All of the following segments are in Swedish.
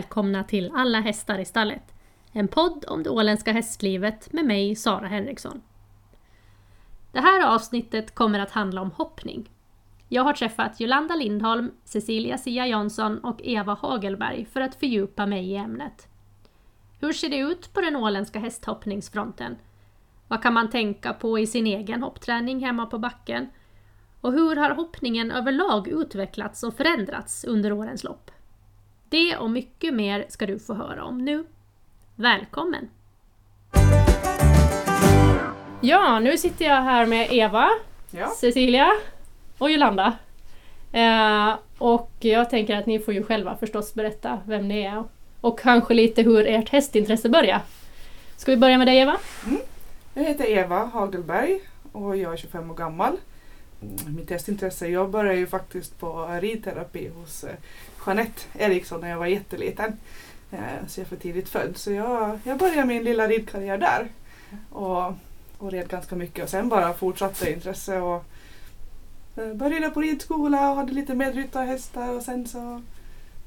välkomna till Alla hästar i stallet. En podd om det åländska hästlivet med mig, Sara Henriksson. Det här avsnittet kommer att handla om hoppning. Jag har träffat Jolanda Lindholm, Cecilia Cia Jansson och Eva Hagelberg för att fördjupa mig i ämnet. Hur ser det ut på den åländska hästhoppningsfronten? Vad kan man tänka på i sin egen hoppträning hemma på backen? Och hur har hoppningen överlag utvecklats och förändrats under årens lopp? Det och mycket mer ska du få höra om nu. Välkommen! Ja, nu sitter jag här med Eva, ja. Cecilia och Jolanda. Och jag tänker att ni får ju själva förstås berätta vem ni är och kanske lite hur ert hästintresse börjar. Ska vi börja med dig, Eva? Mm. Jag heter Eva Hagelberg och jag är 25 år gammal. Mitt hästintresse, jag började ju faktiskt på ridterapi hos Jeanette Eriksson när jag var jätteliten. Så jag var för tidigt född. Så jag började min lilla ridkarriär där. Och red ganska mycket. Och sen bara fortsatte intresse. Och började på ridskola och hade lite medryttarhästar. Och sen så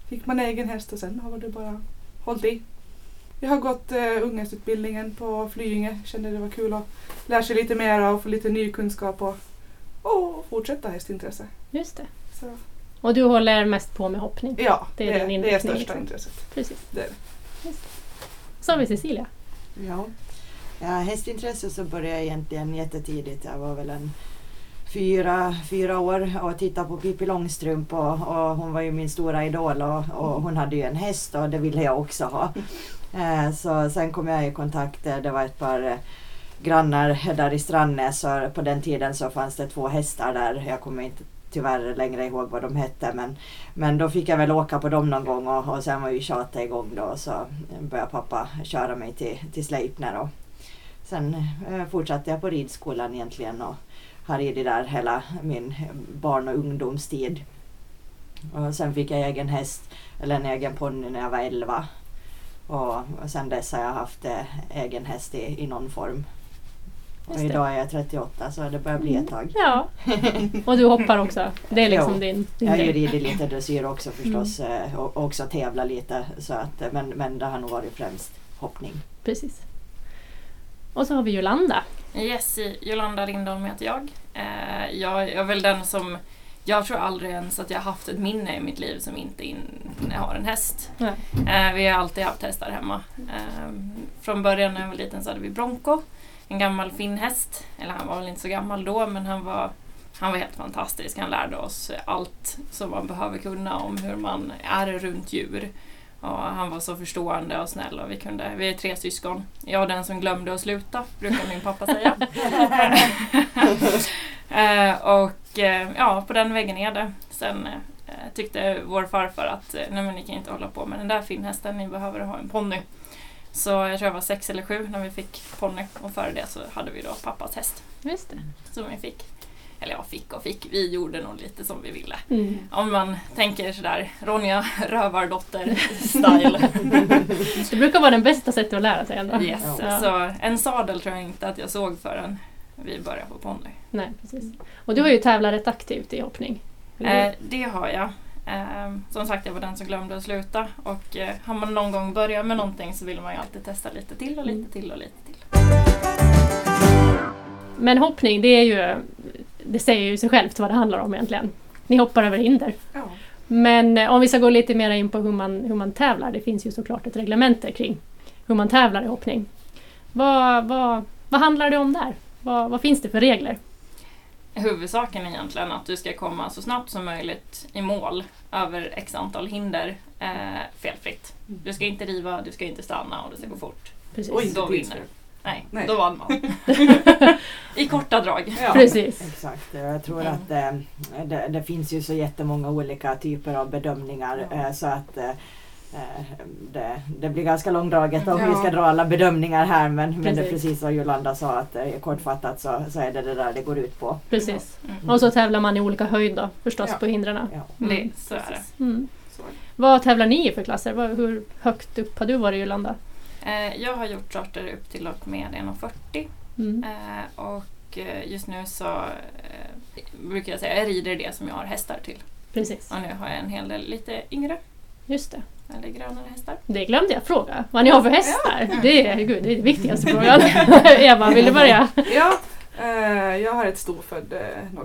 fick man egen häst. Och sen har det bara hållit i. Jag har gått unghästutbildningen på Flyinge. Kände det var kul att lära sig lite mer och få lite ny kunskap. Och fortsätta hästintresse. Just det. Så. Och du håller mest på med hoppning? Ja, det är största liksom. Intresset. Precis. Det. Just det. Så har vi Cecilia. Ja, hästintresse så började jag egentligen jättetidigt. Jag var väl en fyra år och tittade på Pippi Långstrump och hon var ju min stora idol och hon hade ju en häst och det ville jag också ha. Så sen kom jag i kontakt, det var ett par grannar där i Strandnäs och på den tiden så fanns det två hästar där. Jag kommer inte tyvärr längre ihåg vad de hette men då fick jag väl åka på dem någon gång och sen var ju tjata igång då så började pappa köra mig till Sleipner och sen fortsatte jag på ridskolan egentligen och har ridit där hela min barn- och ungdomstid och sen fick jag egen häst eller en egen ponny när jag var 11 och sen dess har jag haft egen häst i någon form. Och idag är jag 38 så det börjar bli ett tag. Ja. Och du hoppar också. Det är liksom din jag gör det lite dressyr också förstås och också tävla lite så att men det har nog varit främst hoppning. Precis. Och så har vi Jolanda. Yes, Jolanda Lindholm heter jag. Jag är väl den som jag tror aldrig ens att jag har haft ett minne i mitt liv som inte har en häst. Vi har alltid haft hästar hemma. Från början när jag var liten så hade vi Bronco. En gammal finhäst, eller han var väl inte så gammal då men han var helt fantastisk. Han lärde oss allt som man behöver kunna om hur man är runt djur. Och han var så förstående och snäll och vi är 3 syskon. Jag var den som glömde att sluta, brukar min pappa säga. Och ja, på den vägen är det. Sen tyckte vår farfar att nej men ni kan inte hålla på med den där finhästen, ni behöver ha en ponny. Så jag tror jag var 6 eller 7 när vi fick ponny och före det så hade vi då pappas häst. Just det. Som vi fick. Eller jag fick och fick. Vi gjorde nog lite som vi ville. Mm. Om man tänker sådär Ronja Rövardotter style. Det brukar vara den bästa sättet att lära sig ändå. Yes. Ja. Så en sadel tror jag inte att jag såg förrän vi började på ponny. Nej, precis. Och du har ju tävlat rätt aktivt i hoppning. Det har jag. Som sagt, jag var den som glömde att sluta och har man någon gång börjat med någonting så vill man ju alltid testa lite till och lite till och lite till. Men hoppning, det säger ju sig självt vad det handlar om egentligen. Ni hoppar över hinder. Ja. Men om vi ska gå lite mer in på hur man tävlar, det finns ju såklart ett reglemente kring hur man tävlar i hoppning. Vad handlar det om där? Vad finns det för regler? Huvudsaken är egentligen att du ska komma så snabbt som möjligt i mål över x antal hinder felfritt. Du ska inte riva, du ska inte stanna och du ska gå fort. Precis. Och då vinner du. Nej, då vann man. I korta drag. Ja. Precis. Exakt. Jag tror att det finns ju så jättemånga olika typer av bedömningar så att det blir ganska långdraget om vi ska dra alla bedömningar här men det är precis som Jolanda sa att kortfattat så är det där det går ut på. Precis. Mm. Och så tävlar man i olika höjd då, förstås på hindren. Ja. Mm. Så är det. Mm. Vad tävlar ni i för klasser? Hur högt upp har du varit, Jolanda? Jag har gjort charter upp till och med 1,40 och just nu så brukar jag säga jag rider det som jag har hästar till. Precis. Och nu har jag en hel del lite yngre. Just det. eller grönare hästar? Det glömde jag fråga. Vad ni har för hästar? Ja. Det är det viktigaste frågan. Eva, vill du börja? Ja, jag har ett storfödd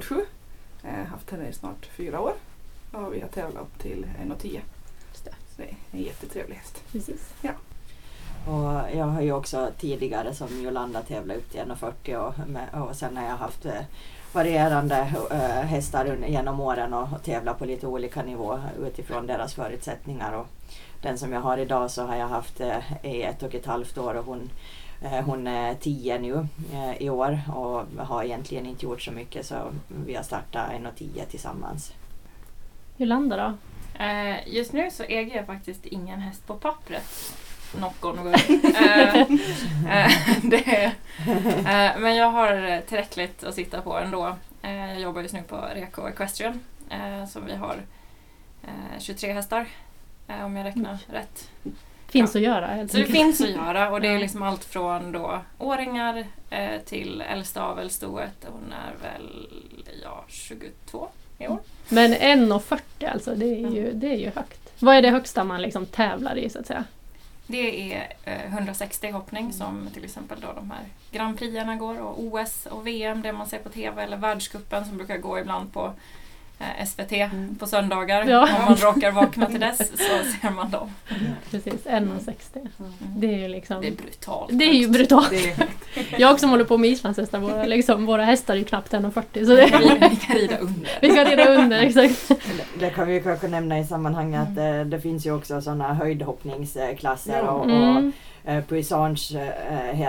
07. Haft henne i snart 4 år. Och vi har tävlat upp till 1,10. Så det är en jättetrevlig häst. Precis. Ja. Och jag har ju också tidigare som Jolanda tävlat upp till 1,40 och sen har jag haft varierande hästar genom åren och tävlar på lite olika nivåer utifrån deras förutsättningar. Och den som jag har idag så har jag haft i 1,5 år och hon är 10 nu i år och har egentligen inte gjort så mycket, så vi har startat 1,10 tillsammans. Jolanda då? Just nu så äger jag faktiskt ingen häst på pappret. Någon gång. Men jag har tillräckligt att sitta på ändå. Jag jobbar just nu på Reco Equestrian, så vi har 23 hästar om jag räknar rätt. Finns att göra. Helt så det finns att göra, och det är liksom allt från då åringar till äldsta avelstoet. Hon är väl 22 i år. Men 1,40 alltså, det är ju högt. Vad är det högsta man liksom tävlar i så att säga? Det är 160 hoppning som till exempel då de här Grand Prixerna går, och OS och VM, det man ser på tv, eller världscupen som brukar gå ibland på SVT på söndagar. Ja. Om man råkar vakna till dess så ser man dem. Precis, 1,60. Det är ju liksom... Det är brutalt. Det är ju brutalt. Jag som håller på med islandshästar, våra hästar är ju knappt 1,40. Så vi kan rida under. Vi kan rida under, exakt. Det kan vi kanske nämna i sammanhanget att det finns ju också sådana höjdhoppningsklasser och puissance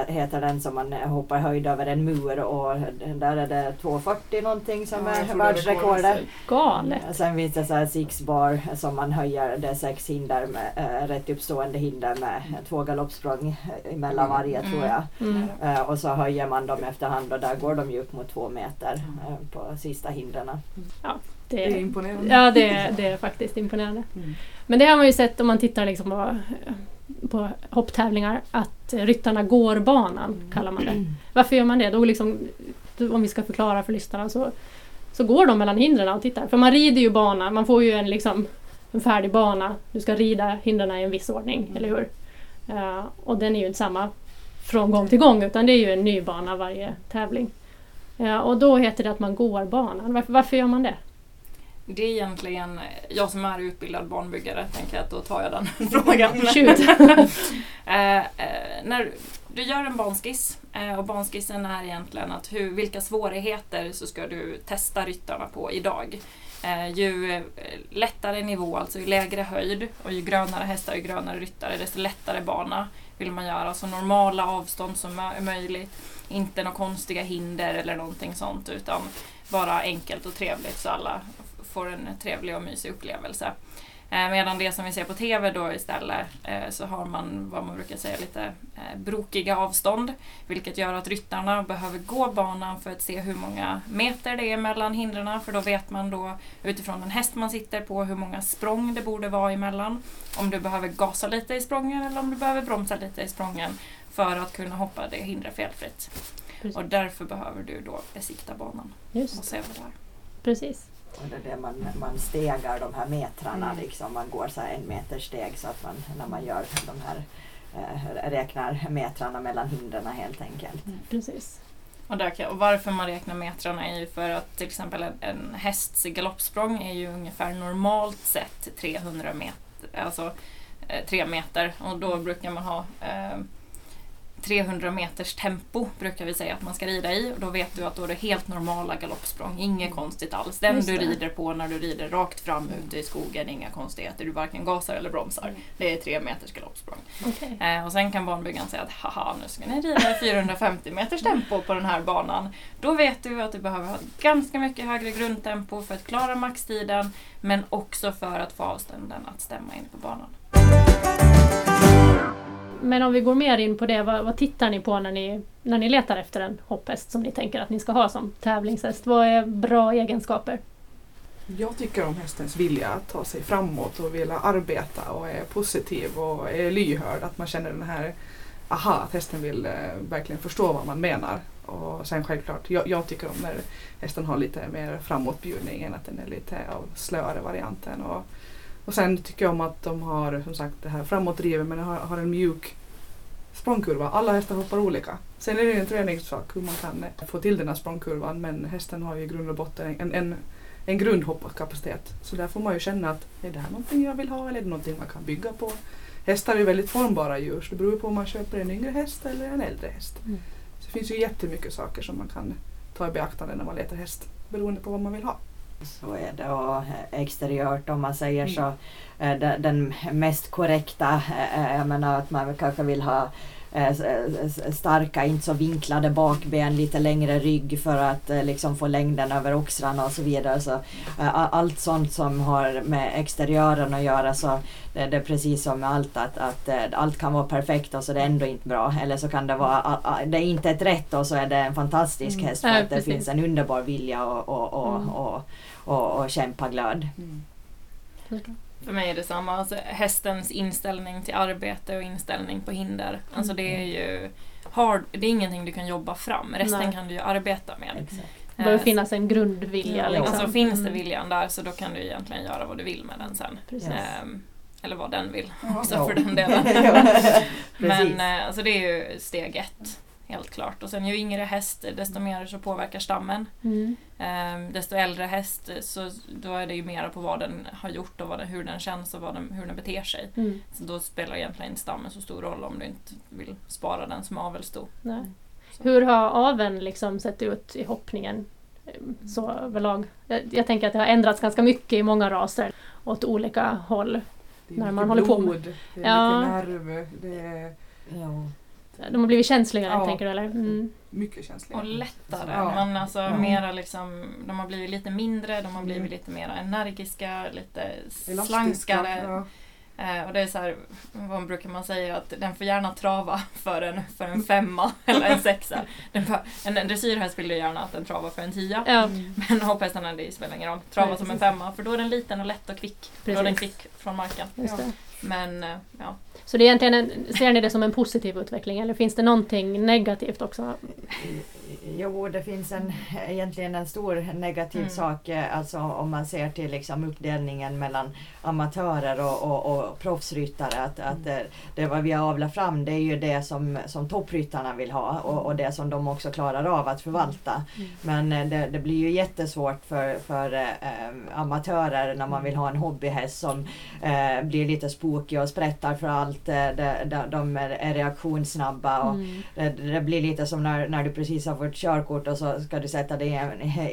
heter den som man hoppar höjd över en mur, och där är det 2,40 någonting som är världsrekordet. Galet. Sen finns det så här 6 bar som man höjer, det 6 hinder med, rätt uppstående hinder med 2 galoppsprång mellan varje tror jag. Och så höjer man dem efterhand, och där går de ju upp mot 2 meter på sista hindrarna. Ja. Det är imponerande. Ja, det är faktiskt imponerande. Men det har man ju sett om man tittar liksom på hopptävlingar, att ryttarna går banan, kallar man det. Varför gör man det? Då liksom, om vi ska förklara för lyssnarna, så går de mellan hindren och tittar. För man rider ju banan, man får ju en färdig bana. Du ska rida hindren i en viss ordning, eller hur? Och den är ju inte samma från gång till gång, utan det är ju en ny bana varje tävling. Och då heter det att man går banan. Varför gör man det? Det är egentligen, jag som är utbildad barnbyggare, tänker att då tar jag den frågan. När du gör en banskiss, och banskissen är egentligen att vilka svårigheter så ska du testa ryttarna på idag. Ju lättare nivå, alltså ju lägre höjd, och ju grönare hästar, ju grönare ryttare, desto lättare bana vill man göra. Så normala avstånd som är möjligt, inte några konstiga hinder eller någonting sånt, utan bara enkelt och trevligt så alla får en trevlig och mysig upplevelse. Medan det som vi ser på tv då istället, så har man vad man brukar säga lite brokiga avstånd, vilket gör att ryttarna behöver gå banan för att se hur många meter det är mellan hindren, för då vet man då utifrån den häst man sitter på hur många språng det borde vara emellan, om du behöver gasa lite i sprången eller om du behöver bromsa lite i sprången för att kunna hoppa det hindret felfritt. Precis. Och därför behöver du då besikta banan. Just. Och se vad det är. Precis. Och det är det man stegar de här metrarna, man går så här 1 meter steg, så att man när man gör de här räknar metrarna mellan hindrarna helt enkelt. Precis. Och varför man räknar metrarna är ju för att till exempel en hästs galoppsprång är ju ungefär normalt sett 300 meter, alltså 3 meter, och då brukar man ha 300 meters tempo brukar vi säga att man ska rida i, och då vet du att då är det helt normala galoppsprång, inget konstigt alls. Den du rider på när du rider rakt fram ute i skogen, inga konstigheter, du varken gasar eller bromsar. Det är 3 meters galoppsprång. Okay. Och sen kan banbyggaren säga att haha, nu ska ni rida 450 meters tempo på den här banan. Då vet du att du behöver ha ganska mycket högre grundtempo för att klara maxtiden, men också för att få avstånden att stämma in på banan. Men om vi går mer in på det, vad tittar ni på när ni letar efter en hopphäst som ni tänker att ni ska ha som tävlingshäst? Vad är bra egenskaper? Jag tycker om hästens vilja att ta sig framåt och vilja arbeta och är positiv och är lyhörd. Att man känner den här, att hästen vill verkligen förstå vad man menar. Och sen självklart, jag tycker om när hästen har lite mer framåtbjudning än att den är lite av slöare varianten. Och Och sen tycker jag om att de har, som sagt, det här framåtdrivet, men de har en mjuk språngkurva. Alla hästar hoppar olika. Sen är det ju en träningssak hur man kan få till den här språngkurvan, men hästen har ju i grund och botten en grundhoppkapacitet. Så där får man ju känna att är det här någonting jag vill ha eller är det någonting man kan bygga på. Hästar är ju väldigt formbara djur, så det beror på om man köper en yngre häst eller en äldre häst. Mm. Så det finns ju jättemycket saker som man kan ta i beaktande när man letar häst, beroende på vad man vill ha. Så är det, och exteriört om man säger så, den mest korrekta, jag menar att man kanske vill ha starka, inte så vinklade bakben, lite längre rygg för att liksom få längden över oxrarna och så vidare. Så allt sånt som har med exteriören att göra, så det är precis som med allt att allt kan vara perfekt och så är det ändå inte bra, eller så kan det vara, det är inte ett rätt och så är det en fantastisk häst för att det finns en underbar vilja och kämpa glöd. Mm. För mig är det samma, alltså hästens inställning till arbete och inställning på hinder. Alltså det är ju hard, det är ingenting du kan jobba fram, resten kan du ju arbeta med. Exakt. Det bör finnas en grundvilja. Liksom. Alltså finns det viljan där, så då kan du egentligen göra vad du vill med den sen. Precis. Eller vad den vill, också för den delen. Men alltså det är ju steg ett. Helt klart. Och sen ju yngre häst, desto mer så påverkar stammen. Mm. Desto äldre häst, så då är det ju mer på vad den har gjort och hur den känns och hur den beter sig. Mm. Så då spelar egentligen inte stammen så stor roll om du inte vill spara den som avelsto. Nej. Hur har aveln liksom sett ut i hoppningen? Så överlag. Jag tänker att det har ändrats ganska mycket i många raser åt olika håll. Det är när man håller på med blod, det är lite nerv, det är... Ja. De har blivit känsligare, tänker du, eller? Mm. Mycket känsligare. Och lättare. Man, alltså, mera liksom, de har blivit lite mindre, de har blivit lite mer energiska, lite slanskare. Ja. Och det är så här, vad brukar man säga, att den får gärna trava för en 5 eller en 6. En dressyrhäst vill ju gärna att den travar för en 10. Mm. Men hopphästarna, det spelar ingen roll. Trava som en 5, för då är den liten och lätt och kvick. Precis. Då är den kvick från marken. Men, Så det är egentligen ser ni det som en positiv utveckling, eller finns det någonting negativt också? Jo, det finns egentligen en stor negativ sak, alltså om man ser till liksom uppdelningen mellan amatörer och proffsryttare, att det vad vi avlar fram, det är ju det som toppryttarna vill ha och det som de också klarar av att förvalta. Mm. Men det blir ju jättesvårt för amatörer när man vill ha en hobbyhäst som blir lite spooky och sprättar för allt. De är reaktionssnabba och det blir lite som när du precis har fått körkort och så ska du sätta dig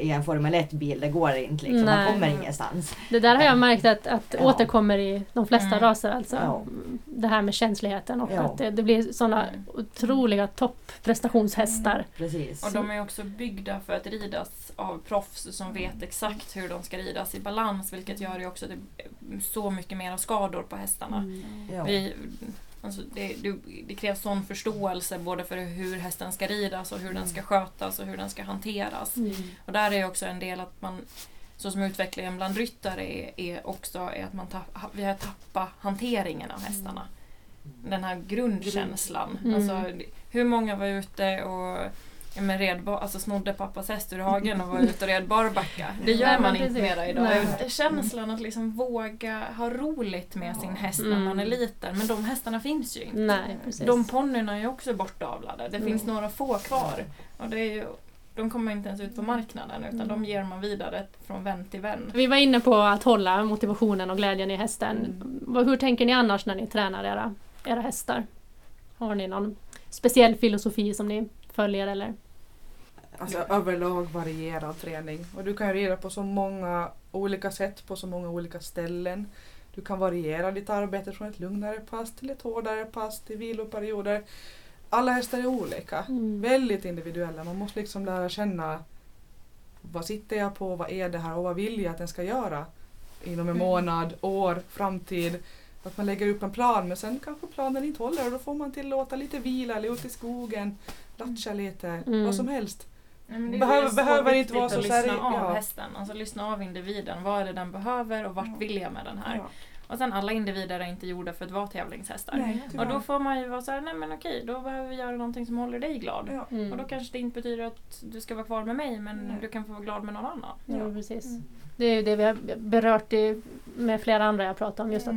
i en Formel 1-bil. Det går inte liksom. Nej. Man kommer ingenstans. Det där har jag märkt att återkommer i de flesta raser, alltså. Ja. Det här med känsligheten och att det blir sådana otroliga topprestationshästar. Precis. Och de är också byggda för att ridas av proffs som vet exakt hur de ska ridas i balans, vilket gör ju också att det är så mycket mer skador på hästarna. Alltså det krävs sån förståelse både för hur hästen ska ridas och hur den ska skötas och hur den ska hanteras. Och där är också en del att man, så som utvecklingen bland ryttare är också är att man tappar hanteringen av hästarna. Den här grundkänslan. Alltså, hur många var ute och snodde pappas häst ur hagen och var ute och red barbacka. Det gör man inte mera idag. Nej. Känslan att liksom våga ha roligt med sin häst när man är liten. Men de hästarna finns ju inte. Nej, de ponnyerna är också bortavlade. Det finns några få kvar. Och det är ju, de kommer inte ens ut på marknaden, utan de ger man vidare från vän till vän. Vi var inne på att hålla motivationen och glädjen i hästen. Hur tänker ni annars när ni tränar era hästar? Har ni någon speciell filosofi som ni följer, eller? Alltså överlag varierad träning. Och du kan rida på så många olika sätt, på så många olika ställen. Du kan variera ditt arbete från ett lugnare pass till ett hårdare pass till viloperioder. Alla hästar är olika. Väldigt individuella. Man måste liksom lära känna vad sitter jag på, vad är det här och vad vill jag att den ska göra inom en månad, år, framtid. Att man lägger upp en plan, men sen kanske planen inte håller och då får man tillåta lite vila eller ut i skogen, latcha lite, vad som helst. Men behöver inte vara så att lyssna av hästen, alltså lyssna av individen, vad är det den behöver och vart vill jag med den här. Och sen alla individer är inte gjorda för att vara tävlingshästar. Nej, och då får man ju vara så här, nej men okej, då behöver vi göra någonting som håller dig glad. Ja. Mm. Och då kanske det inte betyder att du ska vara kvar med mig, men du kan få vara glad med någon annan. Ja, ja precis. Mm. Det är ju det vi har berört med flera andra jag pratar om, just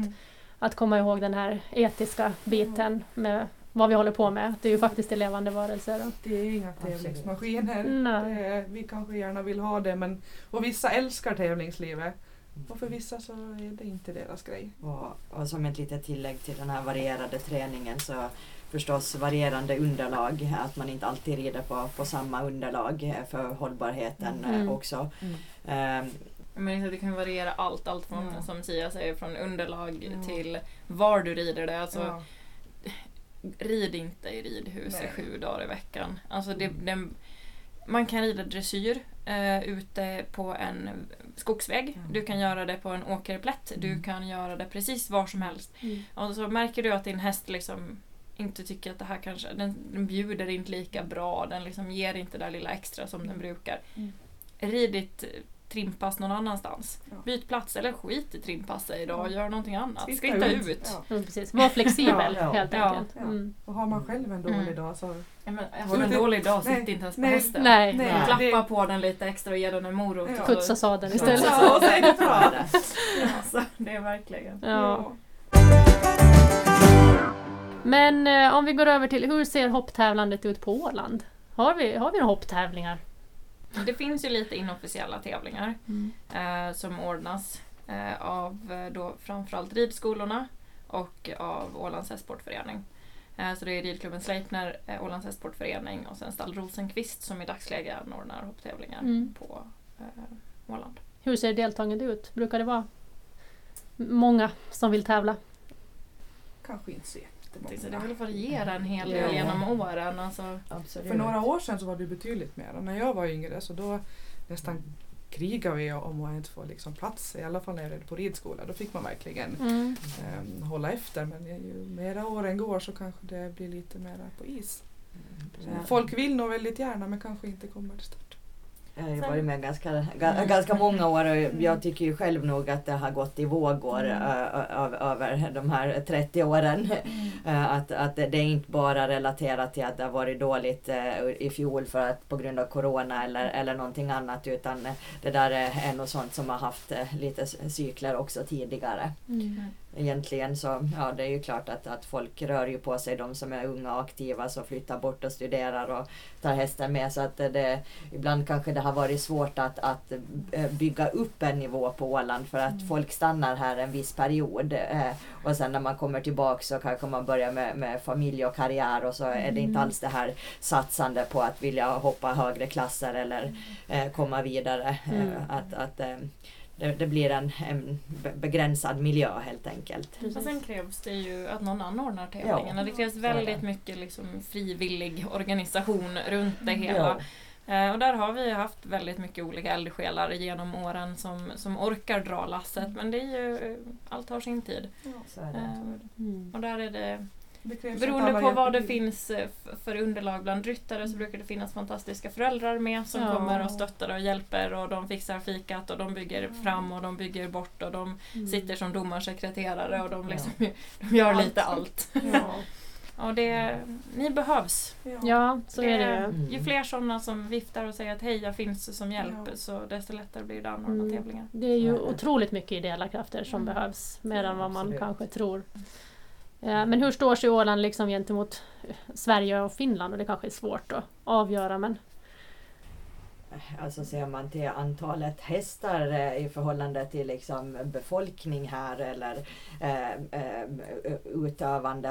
att komma ihåg den här etiska biten med vad vi håller på med. Det är ju faktiskt levande varelser. Då. Det är inga tävlingsmaskiner. Nej. Vi kanske gärna vill ha det, men och vissa älskar tävlingslivet. Och för vissa så är det inte deras grej. Och som ett litet tillägg till den här varierade träningen så förstås varierande underlag. Att man inte alltid rider på samma underlag för hållbarheten också. Mm. Men det kan variera allt från, som Cia säger, från underlag till var du rider det. Alltså, rid inte i ridhuset 7 dagar i veckan. Alltså man kan rida dressyr ute på en skogsväg. Du kan göra det på en åkerplätt. Du kan göra det precis var som helst. Och så märker du att din häst liksom inte tycker att det här kanske... Den bjuder inte lika bra. Den liksom ger inte det där lilla extra som den brukar. Rid ditt trimpas någon annanstans. Ja. Byt plats eller skit i trimpassa idag och gör någonting annat. Skritta ut. Ja. Mm, precis. Var flexibel helt enkelt. Ja. Mm. Och har man själv en dålig dag så... Ja, men, en dålig dag sitter inte ens på hästen. Nej. Klappa på den lite extra och ge den en morot. Ja. Putsa sadeln istället. Ja, det är bra det. Alltså, det är verkligen. Ja. Men om vi går över till hur ser hopptävlandet ut på Åland? Har vi några hopptävlingar? Det finns ju lite inofficiella tävlingar som ordnas av då framförallt ridskolorna och av Ålands Hästsportförening. Så det är ridklubben Sleipner, Ålands Hästsportförening och sen Stall Rosenkvist som i dagsläget anordnar hopptävlingar på Åland. Hur ser deltagandet ut? Brukar det vara många som vill tävla? Kanske inte se. Det vill variera en hel del genom åren. Alltså. För några år sedan så var det betydligt mer. När jag var yngre så då nästan krigade vi om att inte få liksom plats. I alla fall när jag red på ridskola. Då fick man verkligen hålla efter. Men ju mera åren går så kanske det blir lite mer på is. Mm. Folk vill nog väldigt gärna men kanske inte kommer till start. Jag har varit med ganska många år och jag tycker ju själv nog att det har gått i vågor över de här 30 åren. Att det är inte bara relaterat till att det har varit dåligt i fjol för att, på grund av corona eller någonting annat, utan det där är något sånt som har haft lite cykler också tidigare. Mm. Egentligen så, det är ju klart att folk rör ju på sig, de som är unga och aktiva som flyttar bort och studerar och tar hästen med, så att ibland kanske det har varit svårt att bygga upp en nivå på Åland för att folk stannar här en viss period och sen när man kommer tillbaka så kanske man börjar med familj och karriär och så är det inte alls det här satsande på att vilja hoppa högre klasser eller komma vidare. Det blir en begränsad miljö helt enkelt. Precis. Och sen krävs det ju att någon anordnar tävlingen. Det krävs väldigt mycket liksom frivillig organisation runt det hela. Och där har vi haft väldigt mycket olika eldsjälar genom åren som orkar dra lasset. Men det är ju, allt har sin tid. Ja, så är det. Och där är det... Beroende på vad det finns för underlag bland ryttare så brukar det finnas fantastiska föräldrar med som kommer och stöttar och hjälper, och de fixar fikat och de bygger fram och de bygger bort och de sitter som domarsekreterare och de, liksom, de gör lite allt. Och ni behövs. Ja, så är det. Ju fler sådana som viftar och säger att hej, jag finns som hjälp, så desto lättare blir det anordna tävlingar. Det är ju otroligt mycket ideella krafter som behövs, mer än vad man kanske tror. Men hur står sig Åland liksom gentemot Sverige och Finland? Och det kanske är svårt att avgöra, men... Alltså ser man till antalet hästar i förhållande till liksom befolkning här eller utövande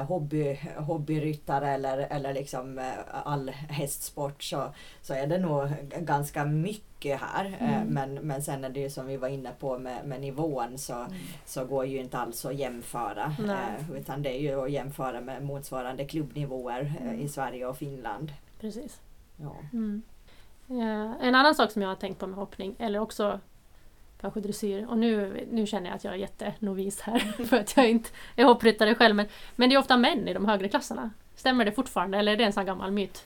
hobbyryttare eller liksom all hästsport så är det nog ganska mycket här. Men sen är det ju som vi var inne på med nivån så går ju inte alls att jämföra. Utan det är ju att jämföra med motsvarande klubbnivåer i Sverige och Finland. Precis. Ja. Mm. En annan sak som jag har tänkt på med hoppning, eller också kanske dressyr, och nu känner jag att jag är jättenovis här för att jag inte är hoppryttare själv, men det är ofta män i de högre klasserna. Stämmer det fortfarande, eller är det en sån gammal myt?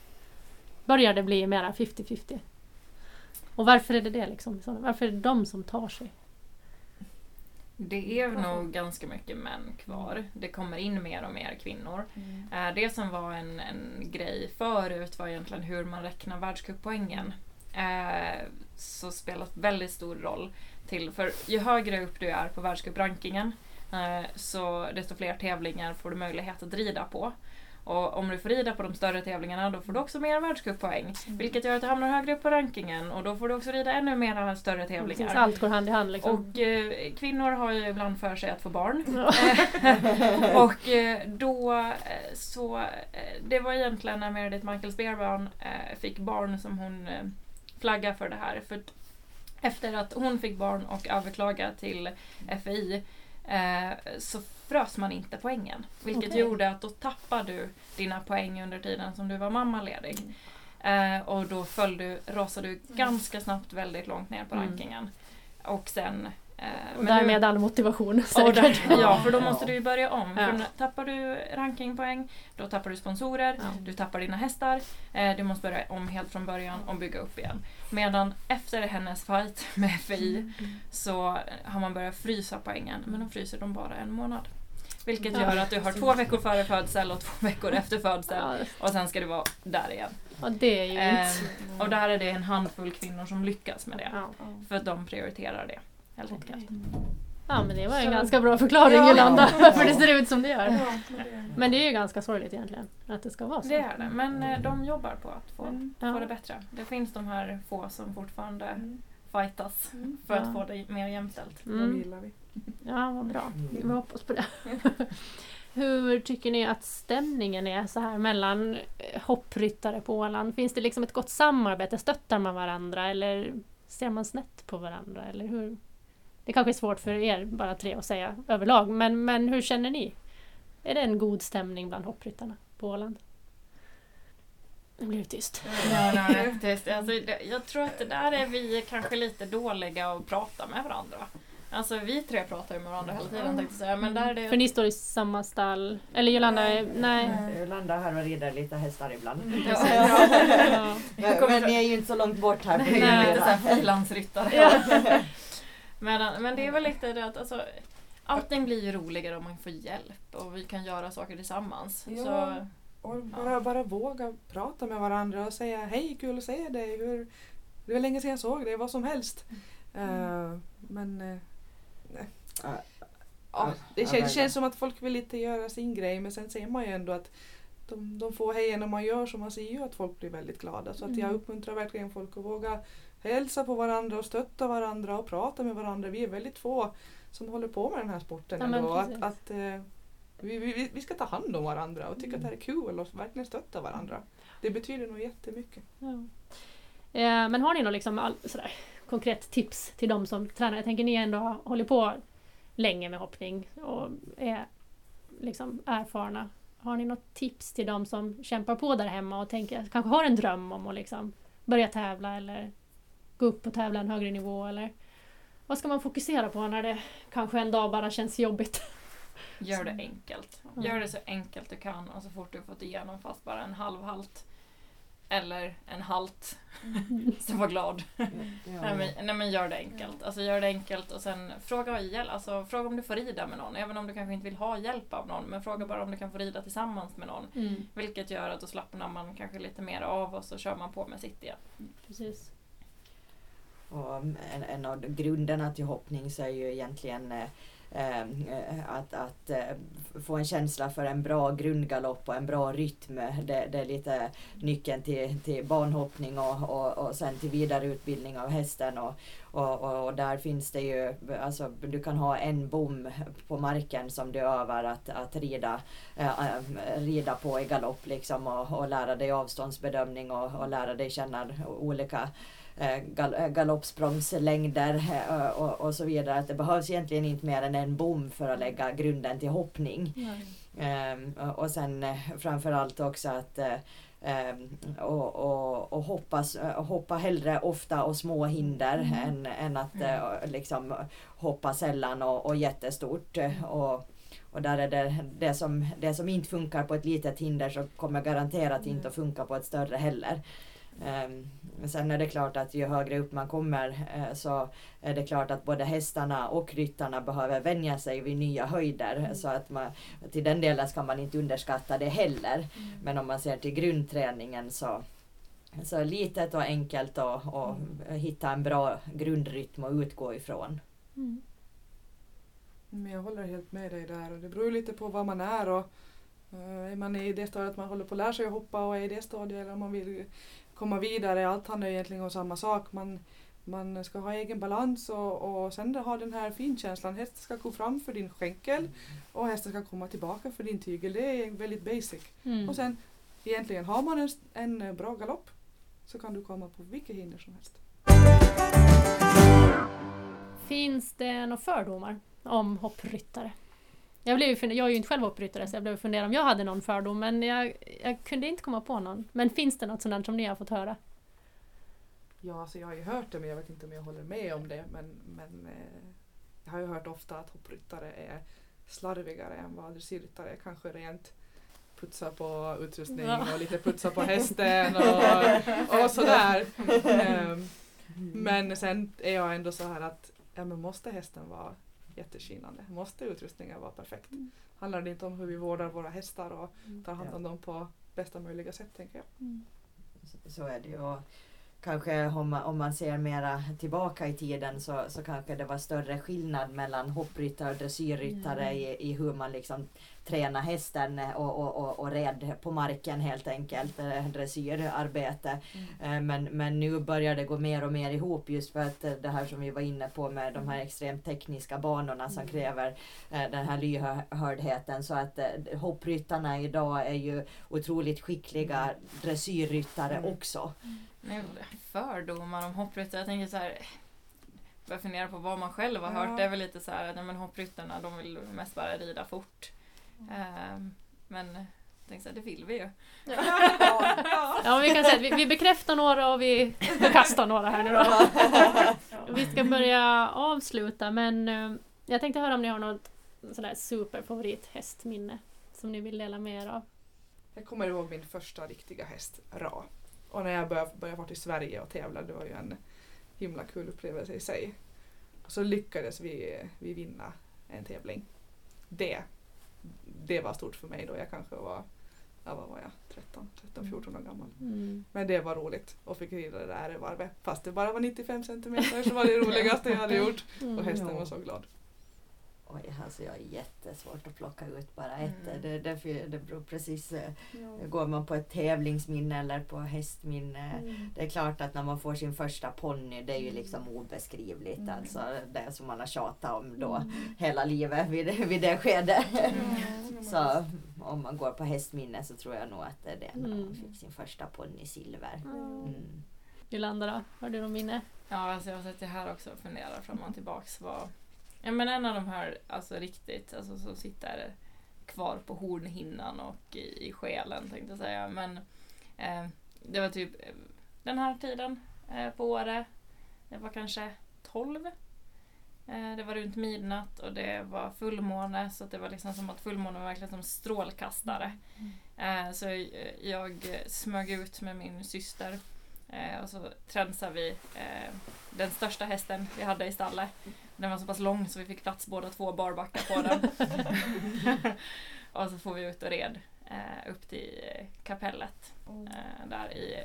Börjar det bli mera 50-50? Och varför är det liksom? Varför är det de som tar sig? Det är nog ganska mycket män kvar. Det kommer in mer och mer kvinnor. Mm. Det som var en grej förut var egentligen hur man räknar världscuppoängen. Så spelar väldigt stor roll till, för ju högre upp du är på världscuprankingen så desto fler tävlingar får du möjlighet att rida på. Och om du får rida på de större tävlingarna då får du också mer världscuppoäng. Mm. Vilket gör att du hamnar högre upp på rankingen och då får du också rida ännu mer större tävlingar. Så allt går hand i hand liksom. Och kvinnor har ju ibland för sig att få barn. Och då så, det var egentligen när Meredith Michael Spearman fick barn som hon flaggade för det här. För efter att hon fick barn och överklaga till FEI så frös man inte poängen. Vilket gjorde att då tappar du dina poäng under tiden som du var mammaledig. Och då rasade du ganska snabbt väldigt långt ner på rankingen. Och sen... och därmed all motivation. Ja, för då måste du ju börja om. Ja. För tappar du rankingpoäng, då tappar du sponsorer, du tappar dina hästar. Du måste börja om helt från början och bygga upp igen. Medan efter hennes fight med FI så har man börjat frysa poängen. Men de fryser dem bara en månad. Vilket gör att du har 2 veckor före födsel och 2 veckor efter födsel. Och sen ska du vara där igen. Och det är ju inte. Och där är det en handfull kvinnor som lyckas med det. För att de prioriterar det. Ja, men det var en ganska bra förklaring, Jolanda, för det ser ut som det gör. Men det är ju ganska sorgligt egentligen att det ska vara så. Det är det, men de jobbar på att få det bättre. Det finns de här få som fortfarande fightas för att få det mer jämställt. Det gillar vi. Ja, vad bra. Vi hoppas på det. Hur tycker ni att stämningen är så här mellan hoppryttare på Åland? Finns det liksom ett gott samarbete? Stöttar man varandra eller ser man snett på varandra? Eller hur? Det kanske är svårt för er, bara 3, att säga överlag. Men hur känner ni? Är det en god stämning bland hoppryttarna på Åland? Det blir tyst. Ja, tyst. Alltså, jag tror att det där är vi kanske lite dåliga att prata med varandra. Alltså vi 3 pratar ju med varandra hela tiden, tänkte jag säga. Men där är det... För ni står i samma stall. Eller Jolanda, Jolanda här och rider lite hästar ibland. Men ni är ju inte så långt bort här. Nej, är lite såhär frilansryttare. Men det är väl lite det att alltså, allting blir ju roligare om man får hjälp och vi kan göra saker tillsammans. Ja, så, och bara våga prata med varandra och säga hej, kul att se dig, det var länge sedan jag såg dig, vad som helst. Det känns som att folk vill lite göra sin grej, men sen ser man ju ändå att de får heja när man gör, så man ser ju att folk blir väldigt glada. Så att jag uppmuntrar verkligen folk att våga hälsa på varandra och stötta varandra och prata med varandra. Vi är väldigt få som håller på med den här sporten ändå. Vi ska ta hand om varandra och tycka att det här är kul och verkligen stötta varandra. Det betyder nog jättemycket. Ja. Men har ni något liksom konkret tips till de som tränar? Jag tänker ni ändå håller på länge med hoppning och är liksom erfarna. Har ni något tips till de som kämpar på där hemma och tänker, kanske har en dröm om att liksom börja tävla eller gå upp och tävla en högre nivå, eller vad ska man fokusera på när det kanske en dag bara känns jobbigt? Gör det enkelt. Gör det så enkelt du kan och så fort du fått igenom fast bara en halvhalt eller en halt så var glad. Nej men gör det enkelt. Alltså gör det enkelt och sen fråga om du får rida med någon, även om du kanske inte vill ha hjälp av någon, men fråga bara om du kan få rida tillsammans med någon. Vilket gör att då slappnar man kanske lite mer av och så kör man på med sitt igen. Precis. Och en av grunderna till hoppning så är ju egentligen att få en känsla för en bra grundgalopp och en bra rytm. Det är lite nyckeln till banhoppning och sen till vidareutbildning av hästen. Och där finns det ju, alltså du kan ha en bom på marken som du övar att rida på i galopp liksom, och lära dig avståndsbedömning och lära dig känna olika galoppsprångslängder och så vidare. Att det behövs egentligen inte mer än en bom för att lägga grunden till hoppning. Och sen framförallt också att hoppa hellre ofta och små hinder än att liksom hoppa sällan och jättestort. Och där är det som inte funkar på ett litet hinder så kommer garanterat inte att funka på ett större heller. Men sen är det klart att ju högre upp man kommer så är det klart att både hästarna och ryttarna behöver vänja sig vid nya höjder. Mm. Så att man, till den delen ska man inte underskatta det heller. Mm. Men om man ser till grundträningen så litet och enkelt och hitta en bra grundrytm att utgå ifrån. Mm. Men jag håller helt med dig där, och det beror lite på vad man är. Och är man i det stadiet att man håller på att lära sig att hoppa och är i det stadiet eller om man vill komma vidare, allt handlar egentligen om samma sak. Man ska ha egen balans och sen ha den här finkänslan. Hästen ska gå fram för din skänkel och hästen ska komma tillbaka för din tygel. Det är väldigt basic. Mm. Och sen egentligen har man en bra galopp så kan du komma på vilka hinder som helst. Finns det några fördomar om hoppryttare? Jag är ju inte själv hoppryttare så jag blev fundera om jag hade någon fördom, men jag kunde inte komma på någon. Men finns det något sådant som ni har fått höra? Ja, alltså jag har ju hört det, men jag vet inte om jag håller med om det. Men jag har ju hört ofta att hoppryttare är slarvigare än vad dressyrryttare. Kanske rent putsa på utrustning och lite putsa på hästen och sådär. Men sen är jag ändå så här att men måste hästen vara jättekinande? Måste utrustningen vara perfekt? Handlar det inte om hur vi vårdar våra hästar och tar hand om dem på bästa möjliga sätt, tänker jag. Mm. Så är det ju. Och kanske om man ser mera tillbaka i tiden så kanske det var större skillnad mellan hoppryttare och dressyrryttare i hur man liksom tränar hästen och red på marken helt enkelt, dressyrarbete. Men nu börjar det gå mer och mer ihop, just för att det här som vi var inne på med de här extremt tekniska banorna som kräver den här lyhördheten, så att hoppryttarna idag är ju otroligt skickliga dressyrryttare också. Men fördomar om hoppryttare, jag tänker så här, börjar fundera på vad man själv har hört. Det är väl lite så här, men hoppryttarna, de vill mest bara rida fort. Men jag tänker så här, det vill vi ju. Ja, vi kan säga att vi bekräftar några och vi förkastar några här nu då. Vi ska börja avsluta, men jag tänkte höra om ni har något sådär superfavorithästminne som ni vill dela med er av. Jag kommer ihåg min första riktiga häst, Ra. Och när jag började vara i Sverige och tävla, det var ju en himla kul upplevelse i sig. Och så lyckades vi vinna en tävling. Det var stort för mig då. Jag kanske var, 13-14 år gammal. Mm. Men det var roligt och fick rida det där varvet. Fast det bara var 95 centimeter så var det roligaste jag hade gjort. Och hästen var så glad. Oj, alltså jag är jättesvårt att plocka ut bara ett. Det beror precis, går man på ett tävlingsminne eller på hästminne. Det är klart att när man får sin första ponny, det är ju liksom obeskrivligt. Alltså det som man har tjatat om då hela livet vid det skedet. Så om man går på hästminne så tror jag nog att det är det när man fick sin första ponny, silver. Jolanda då, har du någon minne? Ja, alltså jag sitter här också och funderar fram och tillbaks vad... Ja, men en av de här, alltså riktigt, alltså, som sitter kvar på hornhinnan och i själen, tänkte jag säga. Men det var typ den här tiden på året. Jag var kanske 12. Det var runt midnatt och det var fullmåne, så det var liksom som att fullmånen var verkligen som strålkastare. Så jag smög ut med min syster och så tränsade vi den största hästen vi hade i stallet. Den var så pass lång så vi fick plats båda två barbackar på den. Och så får vi ut och red upp till kapellet.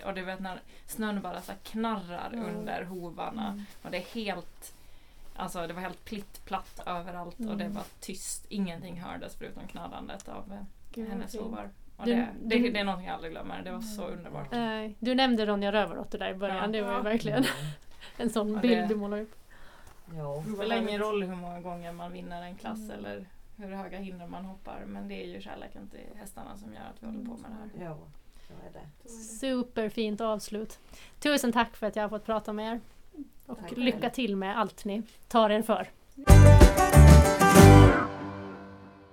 Och du vet när snön bara så knarrar under hovarna. Och det är helt, alltså det var helt plittplatt överallt. Och det var tyst, ingenting hördes förutom knarrandet av hennes hovar. Det är någonting jag aldrig glömmer. Det var så underbart. Du nämnde Ronja Rövardotter där i början. Det var verkligen en sån bild du målade upp. Jo. Det spelar ingen roll hur många gånger man vinner en klass eller hur höga hinder man hoppar, men det är ju kärleken till hästarna som gör att vi håller på med det här. Ja, så är det. Superfint avslut. Tusen tack för att jag har fått prata med er och lycka till med allt ni tar er för.